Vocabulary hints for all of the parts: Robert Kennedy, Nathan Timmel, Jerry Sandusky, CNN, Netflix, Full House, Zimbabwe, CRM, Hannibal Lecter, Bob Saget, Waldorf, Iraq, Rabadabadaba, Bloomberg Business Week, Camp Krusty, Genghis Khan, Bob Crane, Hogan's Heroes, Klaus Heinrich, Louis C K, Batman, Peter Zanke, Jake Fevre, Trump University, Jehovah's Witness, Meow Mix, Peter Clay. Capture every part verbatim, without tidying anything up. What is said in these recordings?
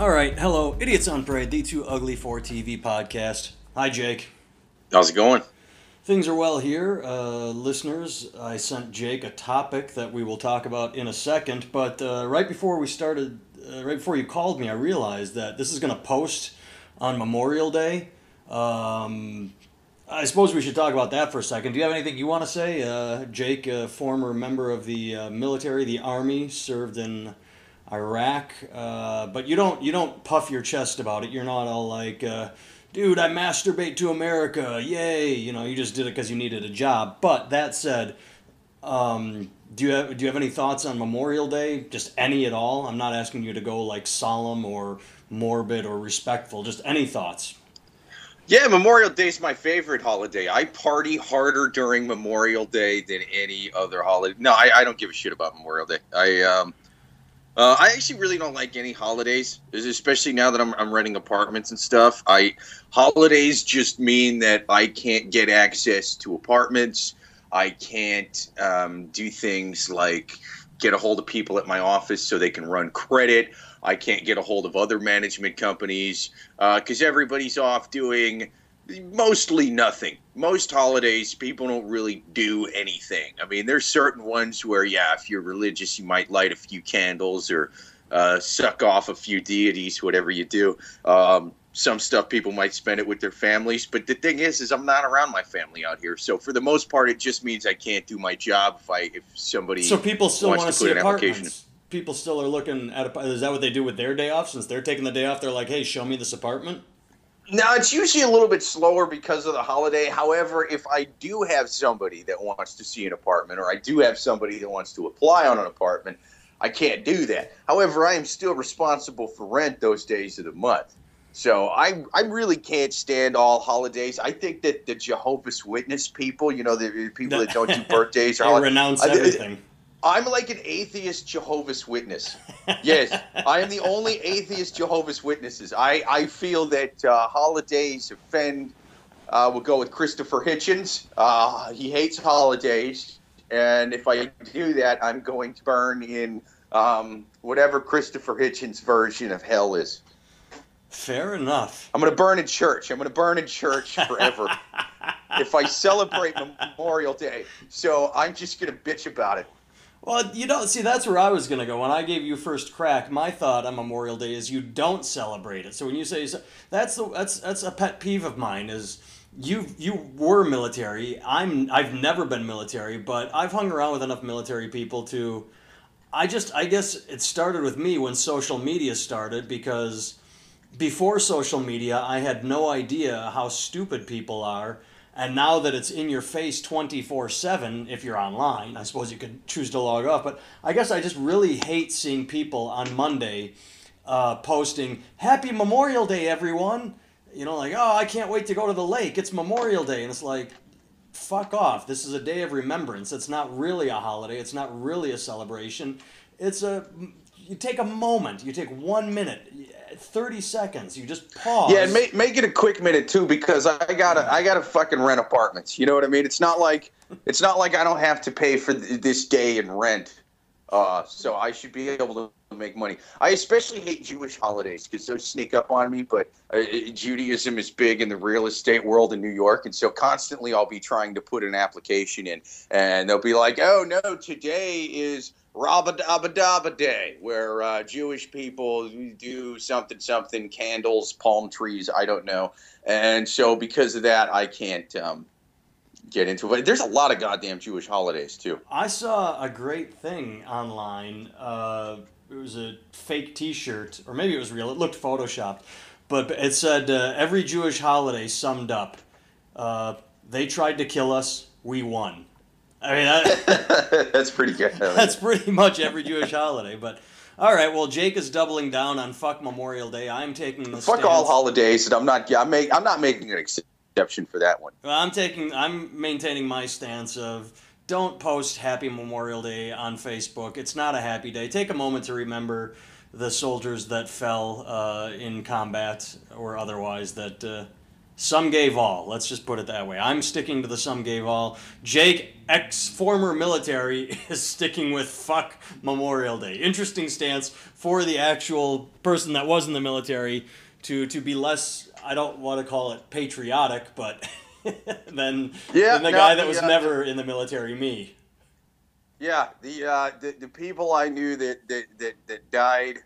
Alright, hello, Idiots on Parade, the Too Ugly four T V podcast. Hi, Jake. How's it going? Things are well here. Uh, listeners, I sent Jake a topic that we will talk about in a second, but uh, right before we started, uh, right before you called me, I realized that this is going to post on Memorial Day. Um, I suppose we should talk about that for a second. Do you have anything you want to say? Uh, Jake, a former member of the uh, military, the Army, served in Iraq, uh, but you don't you don't puff your chest about it. You're not all like, uh, dude, I masturbate to America, yay! You know, you just did it because you needed a job. But that said, um, do you have do you have any thoughts on Memorial Day? Just any at all? I'm not asking you to go like solemn or morbid or respectful. Just any thoughts? Yeah, Memorial Day is my favorite holiday. I party harder during Memorial Day than any other holiday. No, I, I don't give a shit about Memorial Day. I um. Uh, I actually really don't like any holidays, especially now that I'm, I'm renting apartments and stuff. I holidays just mean that I can't get access to apartments. I can't um, do things like get a hold of people at my office so they can run credit. I can't get a hold of other management companies because uh, everybody's off doing mostly nothing. Most holidays, people don't really do anything. I mean, there's certain ones where, yeah, if you're religious, you might light a few candles or uh, suck off a few deities, whatever you do. Um, some stuff people might spend it with their families. But the thing is, is I'm not around my family out here. So for the most part, it just means I can't do my job if I if somebody so people still wants want to, to put an application. People still are looking at a, is that what they do with their day off? Since they're taking the day off, they're like, hey, show me this apartment. Now, it's usually a little bit slower because of the holiday. However, if I do have somebody that wants to see an apartment or I do have somebody that wants to apply on an apartment, I can't do that. However, I am still responsible for rent those days of the month. So I I really can't stand all holidays. I think that the Jehovah's Witness people, you know, the people that don't do birthdays. Or they holidays, renounce I, everything. I'm like an atheist Jehovah's Witness. Yes, I am the only atheist Jehovah's Witnesses. I, I feel that uh, holidays offend. Uh, we'll go with Christopher Hitchens. Uh, he hates holidays, and if I do that, I'm going to burn in um, whatever Christopher Hitchens' version of hell is. Fair enough. I'm going to burn in church. I'm going to burn in church forever. If I celebrate Memorial Day, so I'm just going to bitch about it. Well, you don't see, that's where I was going to go. When I gave you first crack, my thought on Memorial Day is you don't celebrate it. So when you say, that's the that's that's a pet peeve of mine is you you were military. I'm I've never been military, but I've hung around with enough military people to I just I guess it started with me when social media started, because before social media, I had no idea how stupid people are. And now that it's in your face twenty-four seven, if you're online, I suppose you could choose to log off. But I guess I just really hate seeing people on Monday uh, posting, Happy Memorial Day, everyone. You know, like, oh, I can't wait to go to the lake. It's Memorial Day. And it's like, fuck off. This is a day of remembrance. It's not really a holiday. It's not really a celebration. It's a... You take a moment. You take one minute, thirty seconds. You just pause. Yeah, and make make it a quick minute too, because I gotta I gotta fucking rent apartments. You know what I mean? It's not like it's not like I don't have to pay for th- this day in rent, uh, so I should be able to make money. I especially hate Jewish holidays because those sneak up on me. But uh, Judaism is big in the real estate world in New York, and so constantly I'll be trying to put an application in, and they'll be like, "Oh no, today is Rabadabadaba Day, where uh, Jewish people do something, something, candles, palm trees, I don't know." And so because of that, I can't um, get into it. There's a lot of goddamn Jewish holidays, too. I saw a great thing online. Uh, it was a fake T-shirt, or maybe it was real. It looked Photoshopped. But it said, uh, every Jewish holiday summed up. Uh, they tried to kill us. We won. I mean, I, that's pretty good. That's pretty much every Jewish holiday. But all right, well, Jake is doubling down on fuck Memorial Day. I'm taking the fuck stance. All holidays, and I'm not. I'm, make, I'm not making an exception for that one. Well, I'm taking. I'm maintaining my stance of don't post Happy Memorial Day on Facebook. It's not a happy day. Take a moment to remember the soldiers that fell uh, in combat or otherwise that uh, Some gave all. Let's just put it that way. I'm sticking to the some gave all. Jake, ex-former military, is sticking with fuck Memorial Day. Interesting stance for the actual person that was in the military to, to be less, I don't want to call it patriotic, but than, yeah, than the no, guy that was yeah, never in the military, me. Yeah, the, uh, the, the people I knew that, that, that, that died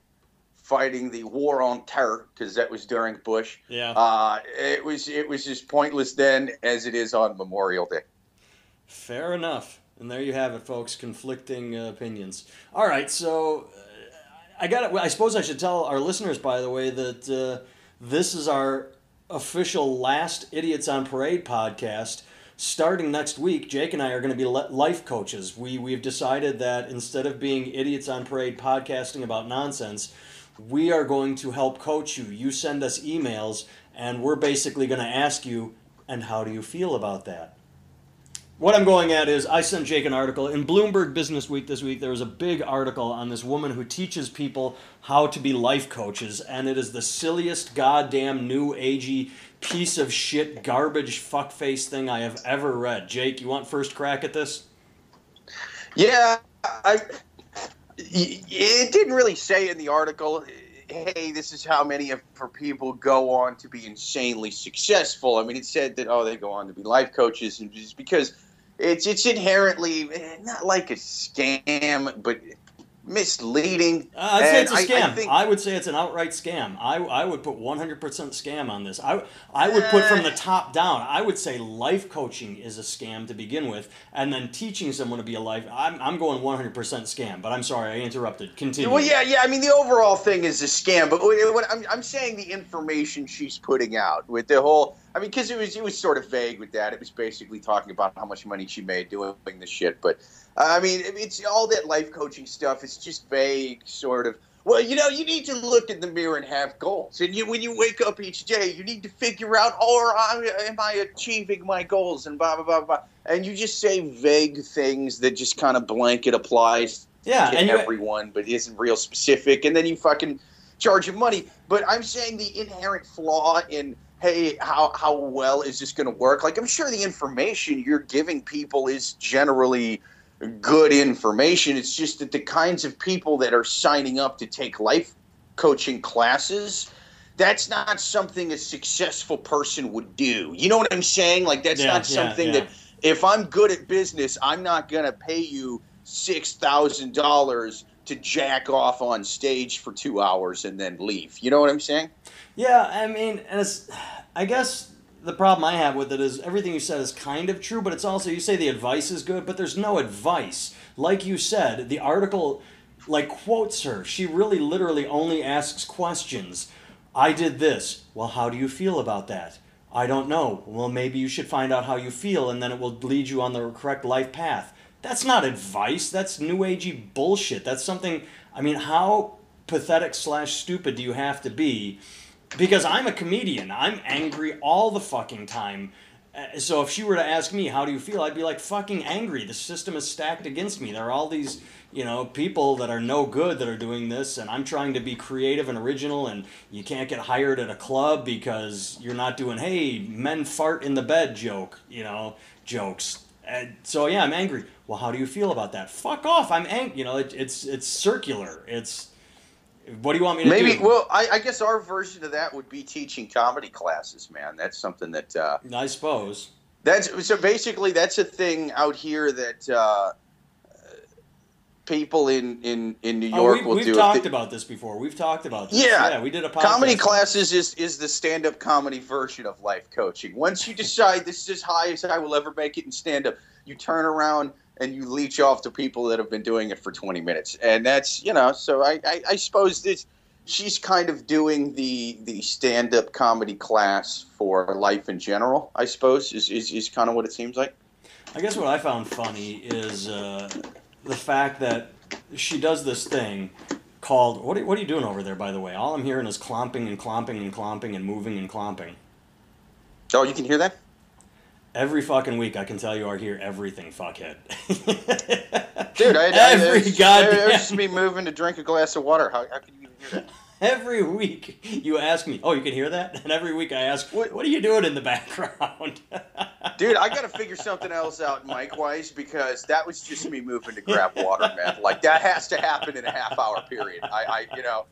fighting the war on terror, because that was during Bush. Yeah, uh, it was it was as pointless then as it is on Memorial Day. Fair enough. And there you have it, folks. Conflicting uh, opinions. All right, so uh, I got it. I suppose I should tell our listeners, by the way, that uh, this is our official last Idiots on Parade podcast. Starting next week, Jake and I are going to be life coaches. We we've decided that instead of being Idiots on Parade podcasting about nonsense, we are going to help coach you. You send us emails, and we're basically going to ask you, and how do you feel about that? What I'm going at is I sent Jake an article. In Bloomberg Business Week this week, there was a big article on this woman who teaches people how to be life coaches, and it is the silliest goddamn new agey piece of shit, garbage, fuckface thing I have ever read. Jake, you want first crack at this? Yeah, I... It didn't really say in the article, hey, this is how many of for people go on to be insanely successful. I mean, it said that, oh, they go on to be life coaches, and just because it's it's inherently not like a scam, but misleading. Uh, I'd say it's a scam. I, I, think, I would say it's an outright scam. I, I would put one hundred percent scam on this. I, I would uh, put from the top down. I would say life coaching is a scam to begin with, and then teaching someone to be a life... I'm, I'm going one hundred percent scam, but I'm sorry, I interrupted. Continue. Well, yeah, yeah. I mean, the overall thing is a scam, but what I'm, I'm saying the information she's putting out with the whole... I mean, because it was, it was sort of vague with that. It was basically talking about how much money she made doing this shit. But, I mean, it's all that life coaching stuff. It's just vague, sort of. Well, you know, you need to look in the mirror and have goals. And you, when you wake up each day, you need to figure out, oh, am I achieving my goals? And blah, blah, blah, blah. And you just say vague things that just kind of blanket applies yeah, to and everyone, but isn't real specific. And then you fucking charge them money. But I'm saying the inherent flaw in... hey, how how well is this going to work? Like, I'm sure the information you're giving people is generally good information. It's just that the kinds of people that are signing up to take life coaching classes, that's not something a successful person would do. You know what I'm saying? Like, that's yeah, not something yeah, yeah. that if I'm good at business, I'm not going to pay you six thousand dollars to jack off on stage for two hours and then leave. You know what I'm saying? Yeah, I mean, and it's, I guess the problem I have with it is everything you said is kind of true, but it's also, you say the advice is good, but there's no advice. Like you said, the article, like, quotes her. She really literally only asks questions. I did this. Well, how do you feel about that? I don't know. Well, maybe you should find out how you feel, and then it will lead you on the correct life path. That's not advice. That's new agey bullshit. That's something, I mean, how pathetic slash stupid do you have to be? Because I'm a comedian. I'm angry all the fucking time. So if she were to ask me, how do you feel? I'd be like, fucking angry. The system is stacked against me. There are all these, you know, people that are no good that are doing this, and I'm trying to be creative and original, and you can't get hired at a club because you're not doing, hey, men fart in the bed joke, you know, jokes. And so, yeah, I'm angry. Well, how do you feel about that? Fuck off. I'm angry. You know, it, it's it's circular. It's, what do you want me to Maybe, do? Maybe, well, I, I guess our version of that would be teaching comedy classes, man. That's something that... Uh, I suppose. That's So basically, that's a thing out here that uh, people in, in, in New York oh, we, will we've do. We've talked they, about this before. We've talked about this. Yeah. yeah we did a podcast. Comedy classes is, is the stand-up comedy version of life coaching. Once you decide this is as high as I will ever make it in stand-up, you turn around... and you leech off to people that have been doing it for twenty minutes. And that's, you know, so I, I, I suppose this, she's kind of doing the the stand-up comedy class for life in general, I suppose, is, is, is kind of what it seems like. I guess what I found funny is uh, the fact that she does this thing called, what are, what are you doing over there, by the way? All I'm hearing is clomping and clomping and clomping and moving and clomping. Oh, you can hear that? Every fucking week, I can tell you I hear everything, fuckhead. Dude, I, I, every I, I, goddamn... It was just me moving to drink a glass of water. How, how can you even hear that? every week you ask me, oh, you can hear that? And every week I ask, what, what are you doing in the background? Dude, I got to figure something else out mic-wise, because that was just me moving to grab water, man. Like, that has to happen in a half-hour period. I, I, you know,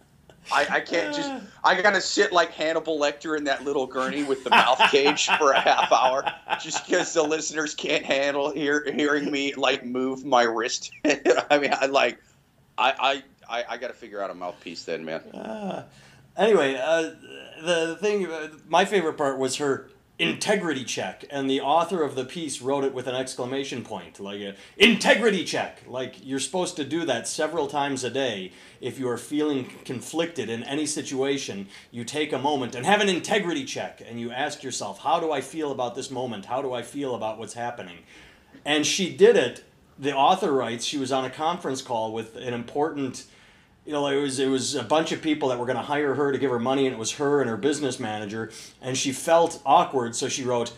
I, I can't just – I got to sit like Hannibal Lecter in that little gurney with the mouth cage for a half hour just because the listeners can't handle hear, hearing me, like, move my wrist. I mean, I like I, – I, I got to figure out a mouthpiece then, man. Uh, anyway, uh, the thing – my favorite part was her – integrity check, and the author of the piece wrote it with an exclamation point, like a, integrity check, like you're supposed to do that several times a day. If you are feeling conflicted in any situation, you take a moment and have an integrity check, and you ask yourself, how do I feel about this moment? How do I feel about what's happening? And she did it. The author writes, she was on a conference call with an important, you know, it was it was a bunch of people that were going to hire her to give her money, and it was her and her business manager, and she felt awkward, so she wrote,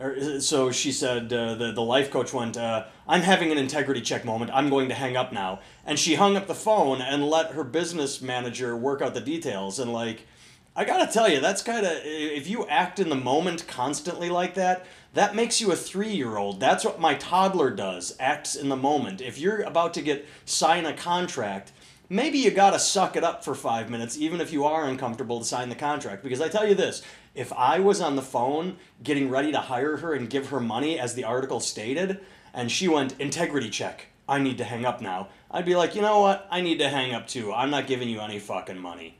or, so she said, uh, the, the life coach went, uh, I'm having an integrity check moment, I'm going to hang up now. And she hung up the phone and let her business manager work out the details, and like, I got to tell you, that's kind of, if you act in the moment constantly like that, that makes you a three-year-old. That's what my toddler does, acts in the moment. If you're about to get sign a contract, maybe you gotta suck it up for five minutes, even if you are uncomfortable, to sign the contract. Because I tell you this, if I was on the phone getting ready to hire her and give her money, as the article stated, and she went, integrity check, I need to hang up now, I'd be like, you know what? I need to hang up too. I'm not giving you any fucking money.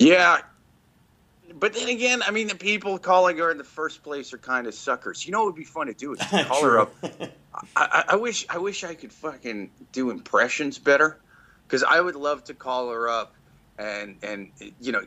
Yeah. But then again, I mean, the people calling her in the first place are kind of suckers. You know what would be fun to do is call her up. I, I wish I wish I could fucking do impressions better. Because I would love to call her up and, and you know,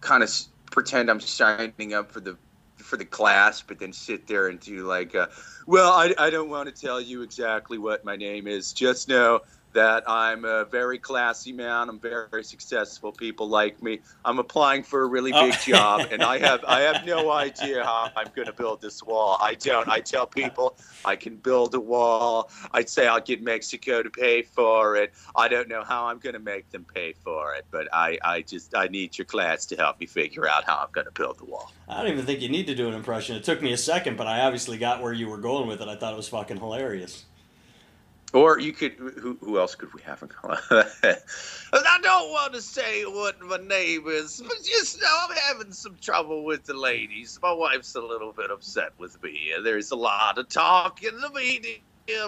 kind of pretend I'm signing up for the for the class, but then sit there and do like, uh, well, I, I don't want to tell you exactly what my name is. Just know that I'm a very classy man. I'm very, very successful. People like me. I'm applying for a really big oh. job, and I have I have no idea how I'm going to build this wall. I don't. I tell people I can build a wall. I'd say I'll get Mexico to pay for it. I don't know how I'm going to make them pay for it, but I, I just I need your class to help me figure out how I'm going to build the wall. I don't even think you need to do an impression. It took me a second, but I obviously got where you were going with it. I thought it was fucking hilarious. Or you could, who, who else could we have in common? I don't want to say what my name is, but just know I'm having some trouble with the ladies. My wife's a little bit upset with me. There's a lot of talk in the media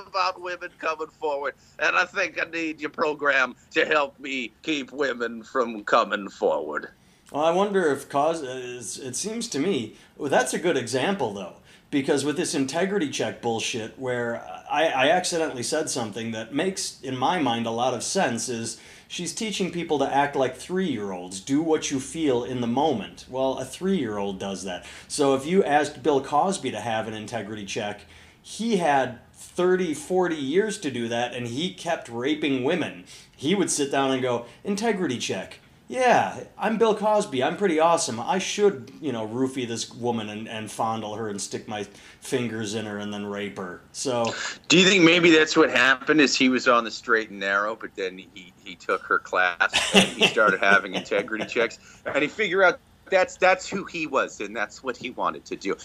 about women coming forward, and I think I need your program to help me keep women from coming forward. Well, I wonder if cause, it seems to me, well, that's a good example, though. Because with this integrity check bullshit, where I, I accidentally said something that makes, in my mind, a lot of sense, is she's teaching people to act like three-year-olds. Do what you feel in the moment. Well, a three-year-old does that. So if you asked Bill Cosby to have an integrity check, he had thirty, forty years to do that, and he kept raping women. He would sit down and go, integrity check. Yeah, I'm Bill Cosby. I'm pretty awesome. I should, you know, roofie this woman and, and fondle her and stick my fingers in her and then rape her. So, do you think maybe that's what happened? Is he was on the straight and narrow, but then he, he took her class and he started having integrity checks, and he figured out that's that's who he was and that's what he wanted to do.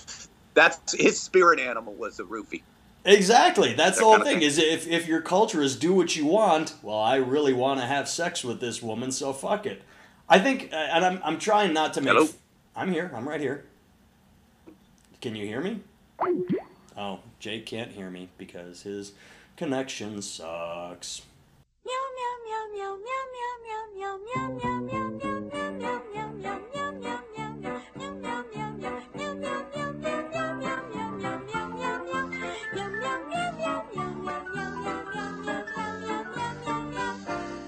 That's his spirit animal was a roofie. Exactly. That's the whole thing is if, if your culture is do what you want, well, I really want to have sex with this woman, so fuck it. I think, and I'm I'm trying not to make... Hello? I'm here. I'm right here. Can you hear me? Oh, Jake can't hear me because his connection sucks. Meow, meow, meow, meow, meow, meow, meow, meow, meow, meow, meow, meow, meow, meow, meow.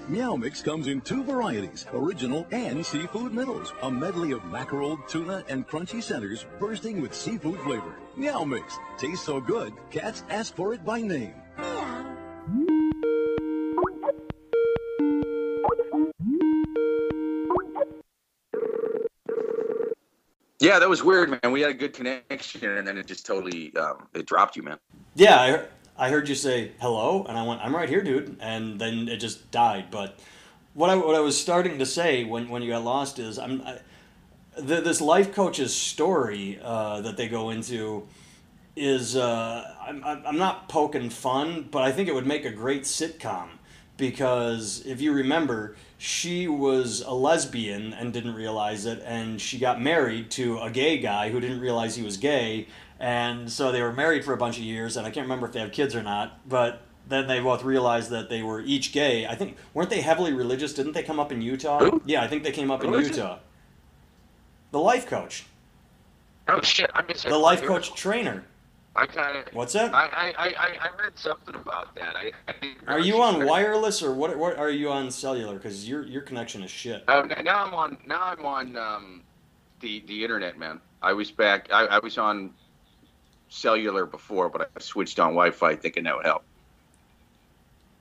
Meow Mix comes in two varieties, original and seafood middles. A medley of mackerel, tuna, and crunchy centers bursting with seafood flavor. Meow Mix. Tastes so good, cats ask for it by name. Meow. Yeah, that was weird, man. We had a good connection, and then it just totally um, it dropped you, man. Yeah, I heard. I heard you say hello, and I went, I'm right here, dude. And then it just died. But what I what I was starting to say when, when you got lost is I'm I, the, this life coach's story uh, that they go into is uh, I'm I'm not poking fun, but I think it would make a great sitcom because if you remember, she was a lesbian and didn't realize it, and she got married to a gay guy who didn't realize he was gay, and so they were married for a bunch of years, and I can't remember if they have kids or not, but then they both realized that they were each gay. I think, weren't they heavily religious? Didn't they come up in Utah? Who? Yeah, I think they came up religious? in Utah. The life coach. Oh, shit. I'm just the life coach trainer. I kind of. What's that? I, I, I, I read something about that. I, I didn't are you on wireless or what? What are you on cellular? Because your your connection is shit. Uh, now I'm on. Now I'm on um, the the internet, man. I was back. I, I was on cellular before, but I switched on Wi-Fi thinking that would help.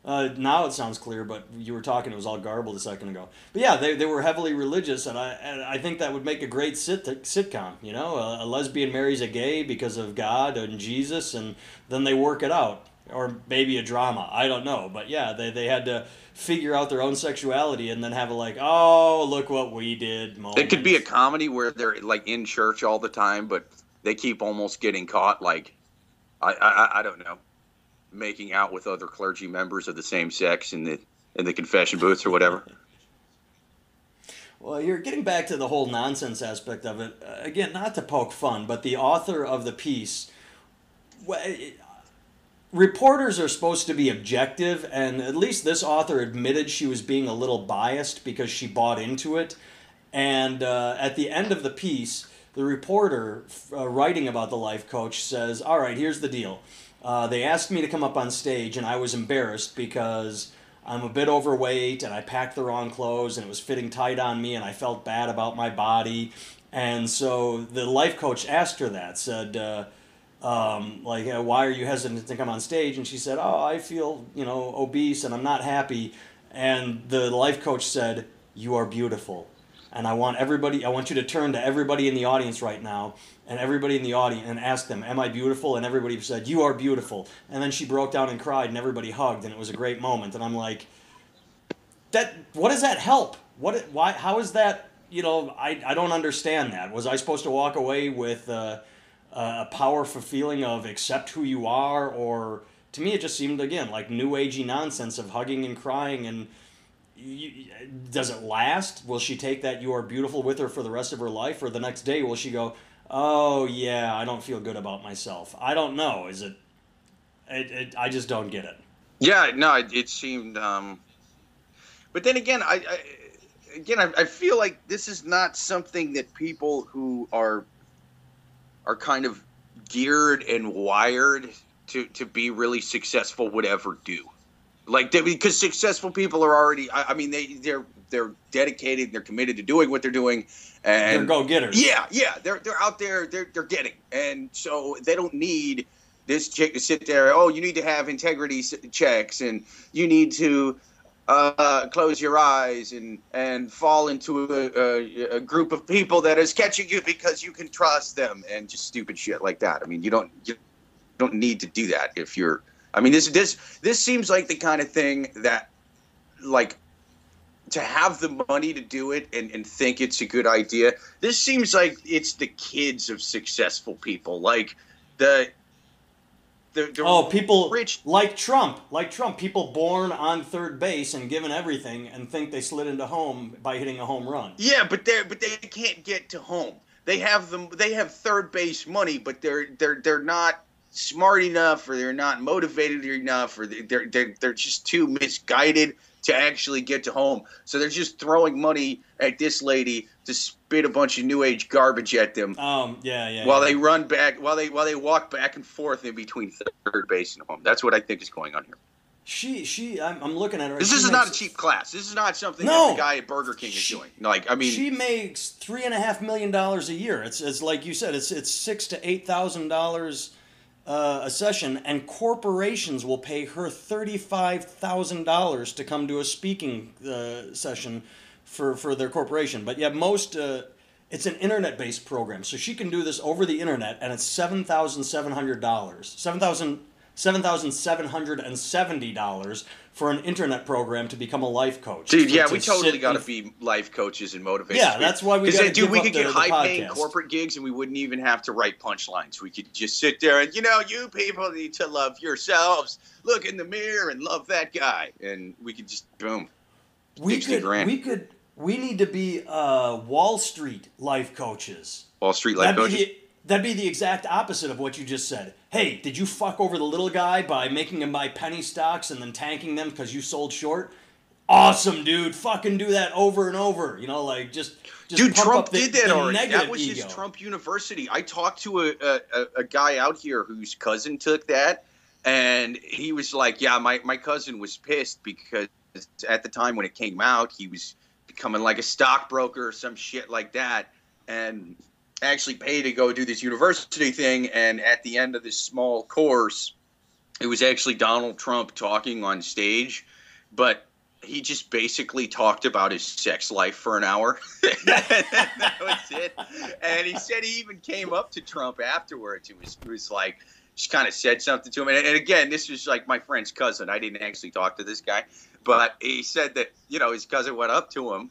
Uh, now it sounds clear, but you were talking; it was all garbled a second ago. But yeah, they they were heavily religious, and I and I think that would make a great sit sitcom. You know, a, a lesbian marries a gay because of God and Jesus, and then they work it out, or maybe a drama. I don't know, but yeah, they they had to figure out their own sexuality, and then have a like, oh, look what we did moment. It could be a comedy where they're like in church all the time, but they keep almost getting caught. Like, I I, I don't know. Making out with other clergy members of the same sex in the in the confession booths or whatever. Well, you're getting back to the whole nonsense aspect of it. Uh, again, not to poke fun, but the author of the piece, well, it, reporters are supposed to be objective, and at least this author admitted she was being a little biased because she bought into it. And uh, at the end of the piece, the reporter uh, writing about the life coach says, all right, here's the deal. Uh, they asked me to come up on stage, and I was embarrassed because I'm a bit overweight, and I packed the wrong clothes, and it was fitting tight on me, and I felt bad about my body. And so the life coach asked her that, said, uh, um, like, why are you hesitant to come on stage? And she said, oh, I feel, you know, obese, and I'm not happy. And the life coach said, you are beautiful. And I want everybody, I want you to turn to everybody in the audience right now and everybody in the audience and ask them, am I beautiful? And everybody said, you are beautiful. And then she broke down and cried and everybody hugged and it was a great moment. And I'm like, that, what does that help? What, why, how is that, you know, I, I don't understand that. Was I supposed to walk away with uh, a powerful feeling of accept who you are? Or to me, it just seemed, again, like new agey nonsense of hugging and crying and, You, does it last? Will she take that you are beautiful with her for the rest of her life? Or the next day, will she go, oh, yeah, I don't feel good about myself? I don't know. Is it, it, it I just don't get it. Yeah, no, it, it seemed, um, but then again, I, I again, I, I feel like this is not something that people who are, are kind of geared and wired to, to be really successful would ever do. Like, they, because successful people are already, I, I mean, they, they're they're dedicated, they're committed to doing what they're doing. And they're go-getters. Yeah, yeah, they're they're out there, they're they're getting. And so they don't need this chick to sit there, oh, you need to have integrity checks, and you need to uh, close your eyes and, and fall into a, a, a group of people that is catching you because you can trust them, and just stupid shit like that. I mean, you don't you don't need to do that if you're, I mean, this this this seems like the kind of thing that, like, to have the money to do it and, and think it's a good idea. This seems like it's the kids of successful people, like the the, the oh people rich like Trump, like Trump, people born on third base and given everything and think they slid into home by hitting a home run. Yeah, but they but they can't get to home. They have them. They have third base money, but they're they're they're not smart enough, or they're not motivated enough, or they're, they're, they're just too misguided to actually get to home. So they're just throwing money at this lady to spit a bunch of new age garbage at them. Um, yeah, yeah. While yeah. they run back, while they while they walk back and forth in between third base and home. That's what I think is going on here. She, she, I'm, I'm looking at her. This, this is not a cheap class. This is not something no. that the guy at Burger King she, is doing. Like, I mean, she makes three and a half million dollars a year. It's, it's like you said, it's, it's six to eight thousand dollars. Uh, a session, and corporations will pay her thirty-five thousand dollars to come to a speaking uh, session for, for their corporation. But yeah, most, uh, it's an internet-based program, so she can do this over the internet, and it's seven thousand seven hundred dollars. Seven thousand seven thousand seven hundred seventy dollars for an internet program to become a life coach. Dude, yeah, to we totally got to be life coaches and motivators. Yeah, that's why we got to Dude, we could the, get high-paying corporate gigs and we wouldn't even have to write punchlines. We could just sit there and, you know, you people need to love yourselves. Look in the mirror and love that guy. And we could just, boom, we could, we could. We need to be uh, Wall Street life coaches. Wall Street life that'd coaches? Be the, that'd be the exact opposite of what you just said. Hey, did you fuck over the little guy by making him buy penny stocks and then tanking them because you sold short? Awesome, dude. Fucking do that over and over. You know, like just, just dude, pump Trump up the, did that the already. That was ego. His Trump University. I talked to a, a, a guy out here whose cousin took that, and he was like, yeah, my, my cousin was pissed because at the time when it came out, he was becoming like a stockbroker or some shit like that, and actually pay to go do this university thing. And at the end of this small course, it was actually Donald Trump talking on stage, but he just basically talked about his sex life for an hour. That was it. And he said he even came up to Trump afterwards. It was, it was like, just kind of said something to him. And, and again, this was like my friend's cousin. I didn't actually talk to this guy, but he said that, you know, his cousin went up to him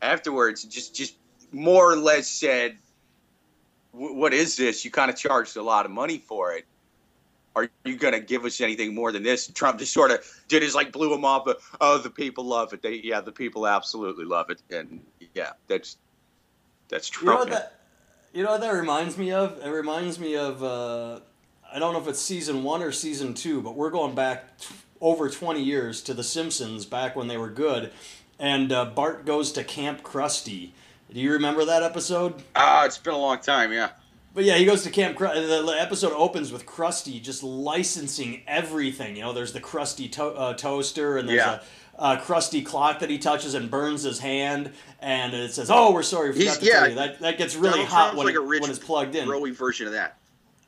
afterwards and just, just more or less said, what is this? You kind of charged a lot of money for it. Are you going to give us anything more than this? And Trump just sort of did his, like, blew him off. But, oh, the people love it. They, yeah, the people absolutely love it. And, yeah, that's that's Trump. You know what that, you know what that reminds me of? It reminds me of, uh, I don't know if it's season one or season two, but we're going back t- over twenty years to The Simpsons, back when they were good. And uh, Bart goes to Camp Krusty. Do you remember that episode? Ah, uh, it's been a long time, yeah. But yeah, he goes to Camp Krusty. The episode opens with Krusty just licensing everything. You know, there's the Krusty to- uh, toaster, and there's yeah. a, a Krusty clock that he touches and burns his hand, and it says, "Oh, we're sorry, we forgot He's, to yeah, tell you." That that gets really Donald hot when, like it, a rich, when it's plugged in. Roey version of that.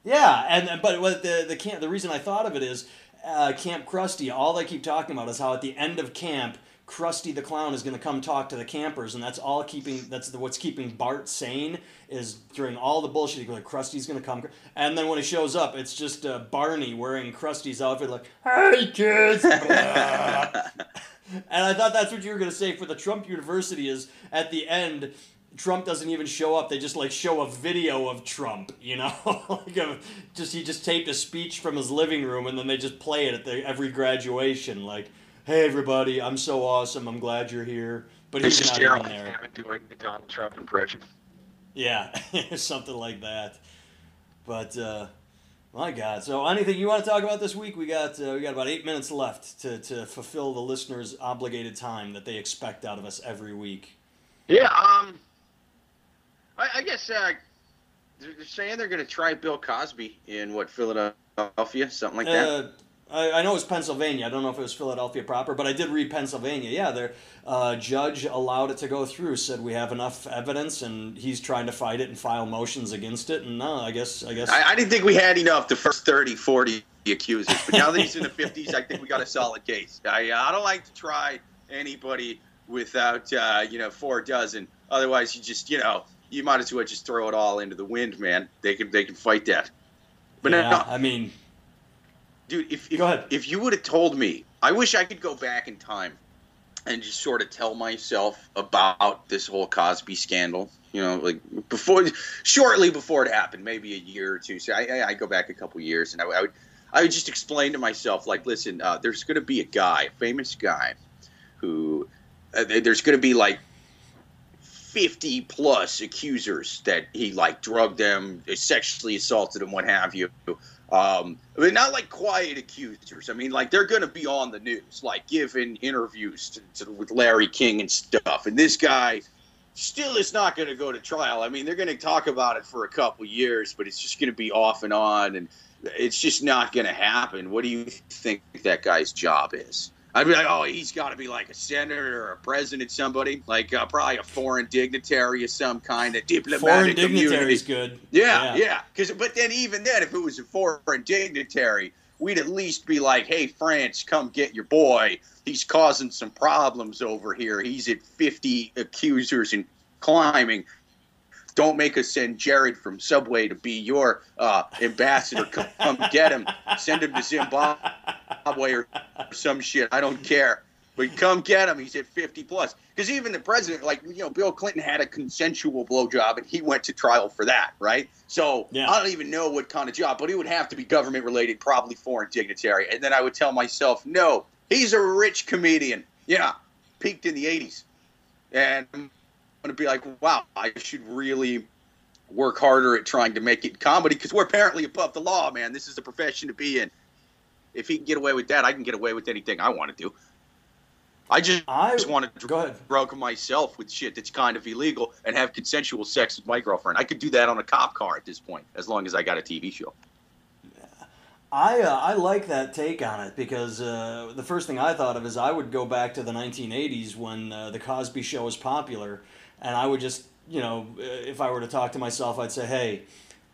Yeah, and but what the the camp, the reason I thought of it is uh, Camp Krusty. All they keep talking about is how at the end of camp, Krusty the Clown is going to come talk to the campers, and that's all keeping. That's the, what's keeping Bart sane is during all the bullshit. He's like, Krusty's going to come, and then when he shows up, it's just uh, Barney wearing Krusty's outfit, like, "Hey kids!" And I thought that's what you were going to say for the Trump University is at the end. Trump doesn't even show up. They just like show a video of Trump, you know, like a, just he just taped a speech from his living room, and then they just play it at the, every graduation, like. Hey everybody, I'm so awesome. I'm glad you're here. But he's this not is even there. Doing the Donald Trump impression. Yeah, something like that. But uh, my God. So anything you want to talk about this week? We got uh, we got about eight minutes left to to fulfill the listeners' obligated time that they expect out of us every week. Yeah. Um. I, I guess uh, they're saying they're going to try Bill Cosby in what Philadelphia, something like that. Uh, I know it was Pennsylvania. I don't know if it was Philadelphia proper, but I did read Pennsylvania. Yeah, their uh, judge allowed it to go through, said we have enough evidence, and he's trying to fight it and file motions against it. And no, I guess... I guess I, I didn't think we had enough the first thirty, forty accusers, but now that he's in the fifties, I think we got a solid case. I, I don't like to try anybody without, uh, you know, four dozen. Otherwise, you just, you know, you might as well just throw it all into the wind, man. They can, they can fight that. But yeah, now, I mean... Dude, if if, if you would have told me, I wish I could go back in time and just sort of tell myself about this whole Cosby scandal. You know, like before, shortly before it happened, maybe a year or two. So I, I, I go back a couple years, and I, I would, I would just explain to myself, like, listen, uh, there's going to be a guy, a famous guy, who uh, there's going to be like fifty plus accusers that he like drugged them, sexually assaulted them, what have you. Um, I mean, not like quiet accusers. I mean, like they're going to be on the news, like giving interviews to, to, with Larry King and stuff. And this guy still is not going to go to trial. I mean, they're going to talk about it for a couple years, but it's just going to be off and on. And it's just not going to happen. What do you think that guy's job is? I'd be like, oh, he's got to be like a senator or a president, somebody like uh, probably a foreign dignitary of some kind, a diplomatic foreign dignitary is good. Yeah, yeah. Because, yeah. But then even then, if it was a foreign dignitary, we'd at least be like, hey, France, come get your boy. He's causing some problems over here. He's at fifty accusers and climbing. don't make us send Jared from Subway to be your uh, ambassador. Come, come get him. Send him to Zimbabwe or some shit. I don't care. But come get him. He's at fifty plus. Because even the president, like, you know, Bill Clinton had a consensual blowjob, and he went to trial for that, right? So yeah. I don't even know what kind of job, but it would have to be government-related, probably foreign dignitary. And then I would tell myself, no, he's a rich comedian. Yeah, peaked in the eighties. And I'm going to be like, wow, I should really work harder at trying to make it comedy because we're apparently above the law, man. This is the profession to be in. If he can get away with that, I can get away with anything I want to do. I just, I just want to broker myself with shit that's kind of illegal and have consensual sex with my girlfriend. I could do that on a cop car at this point, as long as I got a T V show. Yeah. I uh, I like that take on it because uh, the first thing I thought of is I would go back to the nineteen eighties when uh, the Cosby Show was popular, and I would just, you know, if I were to talk to myself, I'd say, hey,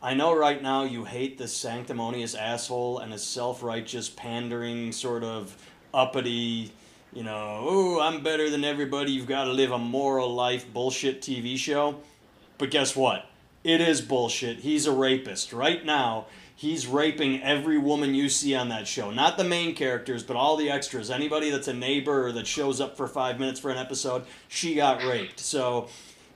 I know right now you hate this sanctimonious asshole and his self-righteous, pandering, sort of uppity... You know, oh, I'm better than everybody. You've got to live a moral life bullshit T V show. But guess what? It is bullshit. He's a rapist. Right now, he's raping every woman you see on that show. Not the main characters, but all the extras. Anybody that's a neighbor or that shows up for five minutes for an episode, she got raped. So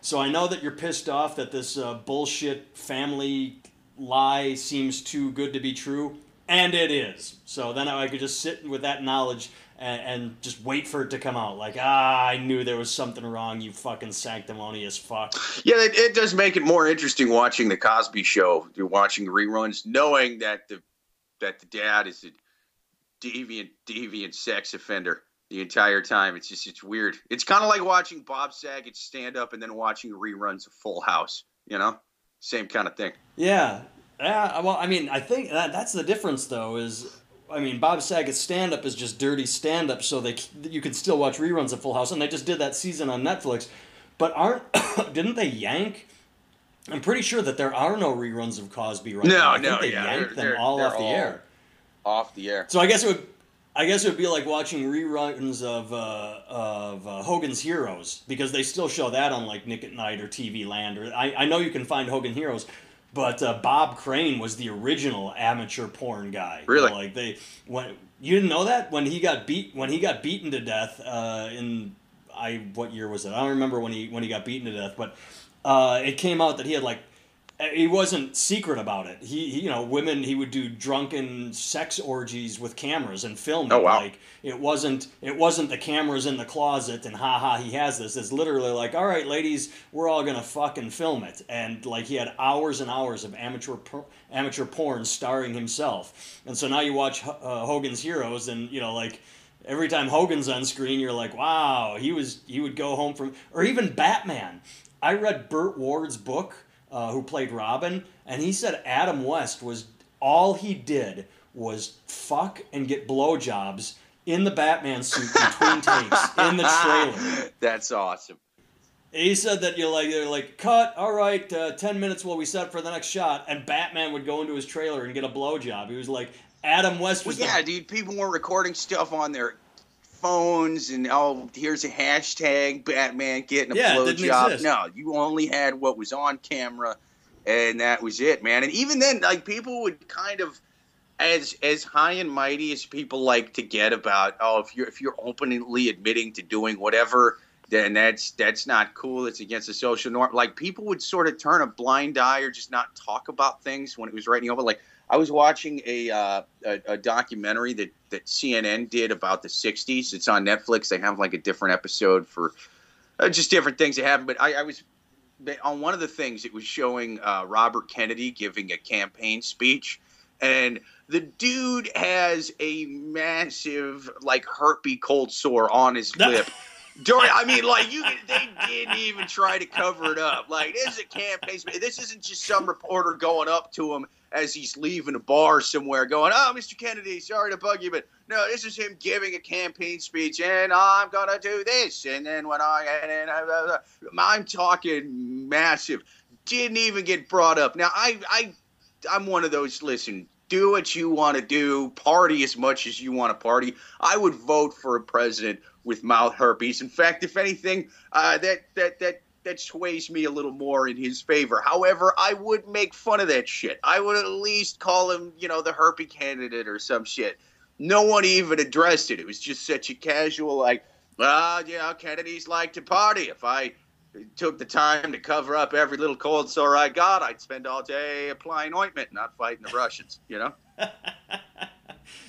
so I know that you're pissed off that this uh, bullshit family lie seems too good to be true. And it is. So then I could just sit with that knowledge and, and just wait for it to come out. Like, ah, I knew there was something wrong, you fucking sanctimonious fuck. Yeah, it, it does make it more interesting watching The Cosby Show, you're watching reruns, knowing that the that the dad is a deviant, deviant sex offender the entire time. It's just, it's weird. It's kind of like watching Bob Saget stand up and then watching reruns of Full House, you know? Same kind of thing. Yeah. Yeah, well, I mean, I think that, that's the difference, though, is, I mean, Bob Saget's stand-up is just dirty stand-up, so they you can still watch reruns of Full House, and they just did that season on Netflix. But aren't, didn't they yank? I'm pretty sure that there are no reruns of Cosby right no, now. I no, no, they yeah, yanked them all off the air. Off the air. So I guess it would, I guess it would be like watching reruns of uh, of uh, Hogan's Heroes, because they still show that on, like, Nick at Night or T V Land. Or I, I know you can find Hogan Heroes, but uh, Bob Crane was the original amateur porn guy. Really? You know, like they, when you didn't know that when he got beat when he got beaten to death uh, in I what year was it? I don't remember when he when he got beaten to death, but uh, it came out that he had like he wasn't secret about it. He, he you know women he would do drunken sex orgies with cameras and film. Oh, wow. Like it wasn't it wasn't the cameras in the closet and ha ha he has this. It's literally like, all right ladies, we're all gonna fucking film it. And like he had hours and hours of amateur amateur porn starring himself. And so now you watch uh, Hogan's Heroes and you know like every time Hogan's on screen you're like, wow, he was he would go home from or even Batman. I read Burt Ward's book. Uh, who played Robin, and he said Adam West was, all he did was fuck and get blowjobs in the Batman suit between takes in the trailer. That's awesome. He said that you're like, they're like, cut, all right, uh, ten minutes while we set for the next shot, and Batman would go into his trailer and get a blowjob. He was like, Adam West was... Well, yeah, the- dude, people weren't recording stuff on their phones and, oh, here's a hashtag Batman getting a yeah, blowjob. No, you only had what was on camera, and that was it, man. And even then, like, people would kind of, as as high and mighty as people like to get about, oh, if you're if you're openly admitting to doing whatever, then that's that's not cool. It's against the social norm. Like, people would sort of turn a blind eye or just not talk about things when it was right in the open. Like, I was watching a, uh, a a documentary that, that C N N did about the sixties. It's on Netflix. They have like a different episode for uh, just different things that happened. But I, I was – on one of the things, it was showing uh, Robert Kennedy giving a campaign speech. And the dude has a massive like herpy cold sore on his lip. During, I mean, like, you, they didn't even try to cover it up. Like, this is a campaign speech. This isn't just some reporter going up to him as he's leaving a bar somewhere going, oh, Mister Kennedy, sorry to bug you, but no, this is him giving a campaign speech, and I'm going to do this, and then when I, and then I, blah, blah. I'm talking massive. Didn't even get brought up. Now, I, I, I'm one of those, listen, do what you want to do, party as much as you want to party. I would vote for a president with mouth herpes. In fact, if anything, uh, that, that, that, that sways me a little more in his favor. However, I would make fun of that shit. I would at least call him, you know, the herpy candidate or some shit. No one even addressed it. It was just such a casual, like, well, you know, Kennedys like to party. If I took the time to cover up every little cold sore I got, I'd spend all day applying ointment, not fighting the Russians, you know?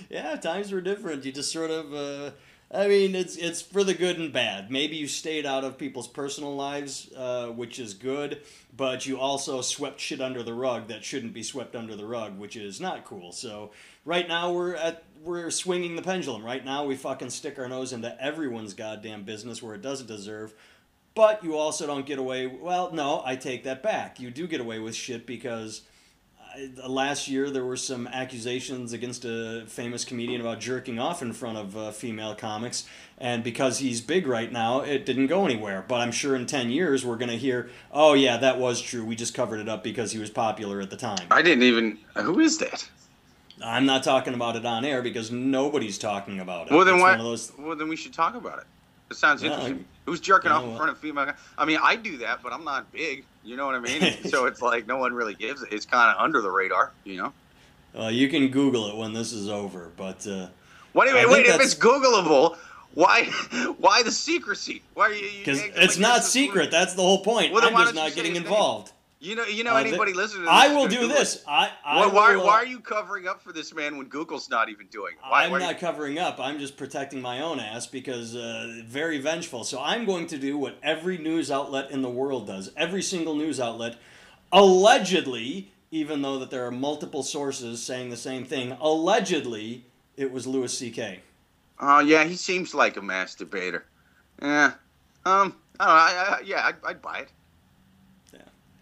Yeah, times were different. You just sort of, uh, I mean, it's it's for the good and bad. Maybe you stayed out of people's personal lives, uh, which is good, but you also swept shit under the rug that shouldn't be swept under the rug, which is not cool. So right now we're at we're swinging the pendulum. Right now we fucking stick our nose into everyone's goddamn business where it doesn't deserve. But you also don't get away. Well, no, I take that back. You do get away with shit because last year there were some accusations against a famous comedian about jerking off in front of uh, female comics, and because he's big right now it didn't go anywhere, but I'm sure in ten years we're going to hear, oh yeah, that was true, we just covered it up because he was popular at the time. I didn't even, who is that? I'm not talking about it on air because nobody's talking about it. Well, then, why, one of those... well, then we should talk about it. It sounds interesting. Uh, Who's jerking off in front of female? I mean, I do that, but I'm not big. You know what I mean? So it's like no one really gives it. It's kind of under the radar, you know? Uh, you can Google it when this is over, but... Uh, wait, wait, wait. If it's Googleable, why why the secrecy? Why are you... Because it's not secret. That's the whole point. Well, I'm just not getting involved. You know, you know uh, anybody th- listening to this? I will do this. I, I why, why, will, uh, why are you covering up for this man when Google's not even doing it? Why, I'm why not you- covering up. I'm just protecting my own ass because uh, very vengeful. So I'm going to do what every news outlet in the world does. Every single news outlet, allegedly, even though that there are multiple sources saying the same thing, allegedly it was Louis C K. Oh, uh, yeah, he seems like a masturbator. Yeah. Um. I don't know, I, I, yeah, I'd, I'd buy it.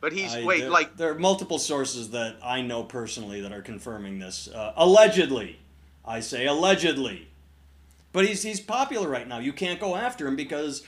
But he's, I, wait, there, like... There are multiple sources that I know personally that are confirming this. Uh, allegedly. I say allegedly. But he's he's popular right now. You can't go after him because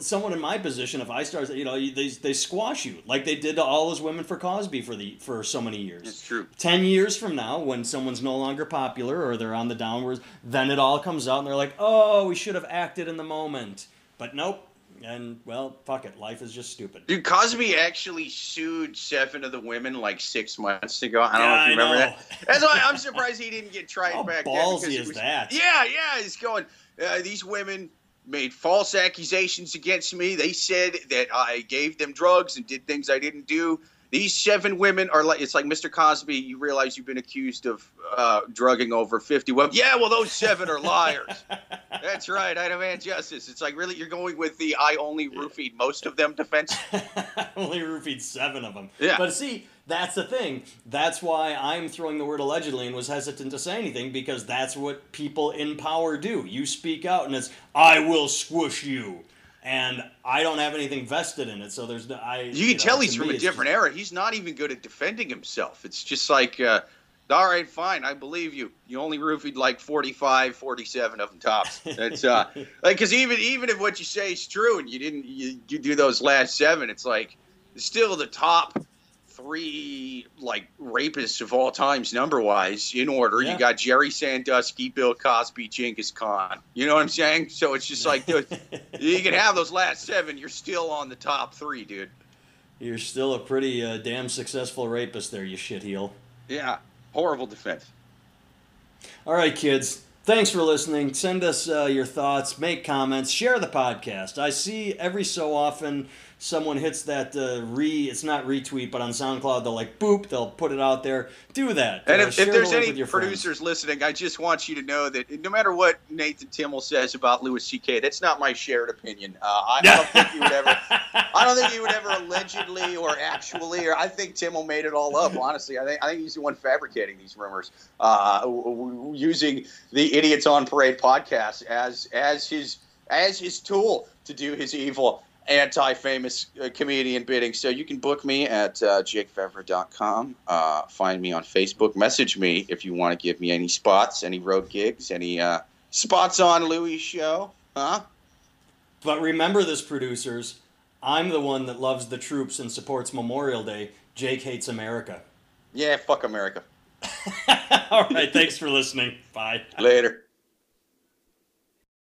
someone in my position, if I start, you know, they they squash you. Like they did to all those women for Cosby for the for so many years. It's true. Ten years from now, when someone's no longer popular or they're on the downwards, then it all comes out and they're like, oh, we should have acted in the moment. But nope. And, well, fuck it. Life is just stupid. Dude, Cosby actually sued seven of the women like six months ago. I don't yeah, know if you remember that. That's why I'm surprised he didn't get tried How back then. How ballsy is was, that? Yeah, yeah. He's going, uh, these women made false accusations against me. They said that I gave them drugs and did things I didn't do. These seven women are like, it's like, Mister Cosby, you realize you've been accused of uh, drugging over fifty women. Yeah, well, those seven are liars. That's right. I demand justice. It's like, really, you're going with the I only roofied most of them defense? I only roofied seven of them. Yeah. But see, that's the thing. That's why I'm throwing the word allegedly and was hesitant to say anything, because that's what people in power do. You speak out and it's, I will squish you. And I don't have anything vested in it, so there's no... I, you can you know, tell he's from a different just, era. He's not even good at defending himself. It's just like, uh, all right, fine, I believe you. You only roofied like forty-five, forty-seven of them tops. That's, uh, like, because even even if what you say is true and you didn't you, you do those last seven, it's like still the top three, like, rapists of all times number-wise in order. Yeah. You got Jerry Sandusky, Bill Cosby, Genghis Khan. You know what I'm saying? So it's just like, dude, you can have those last seven. You're still on the top three, dude. You're still a pretty uh, damn successful rapist there, you shitheel. Yeah, horrible defense. All right, kids. Thanks for listening. Send us uh, your thoughts, make comments, share the podcast. I see every so often someone hits that uh, re, it's not retweet, but on SoundCloud they'll like boop, they'll put it out there. Do that. And uh, if, if there's any producers friends. listening, I just want you to know that no matter what Nathan Timmel says about Louis C K, that's not my shared opinion. Uh, I don't think he would ever, I don't think he would ever allegedly or actually, or I think Timmel made it all up, honestly. I think, I think he's the one fabricating these rumors, uh, using the Idiots on Parade podcast as as his as his tool to do his evil anti-famous uh, comedian bidding. So you can book me at uh, jake fevre dot com. Uh, find me on Facebook. Message me if you want to give me any spots, any road gigs, any uh, spots on Louis' show. Huh? But remember this, producers. I'm the one that loves the troops and supports Memorial Day. Jake hates America. Yeah, fuck America. All right, thanks for listening. Bye. Later.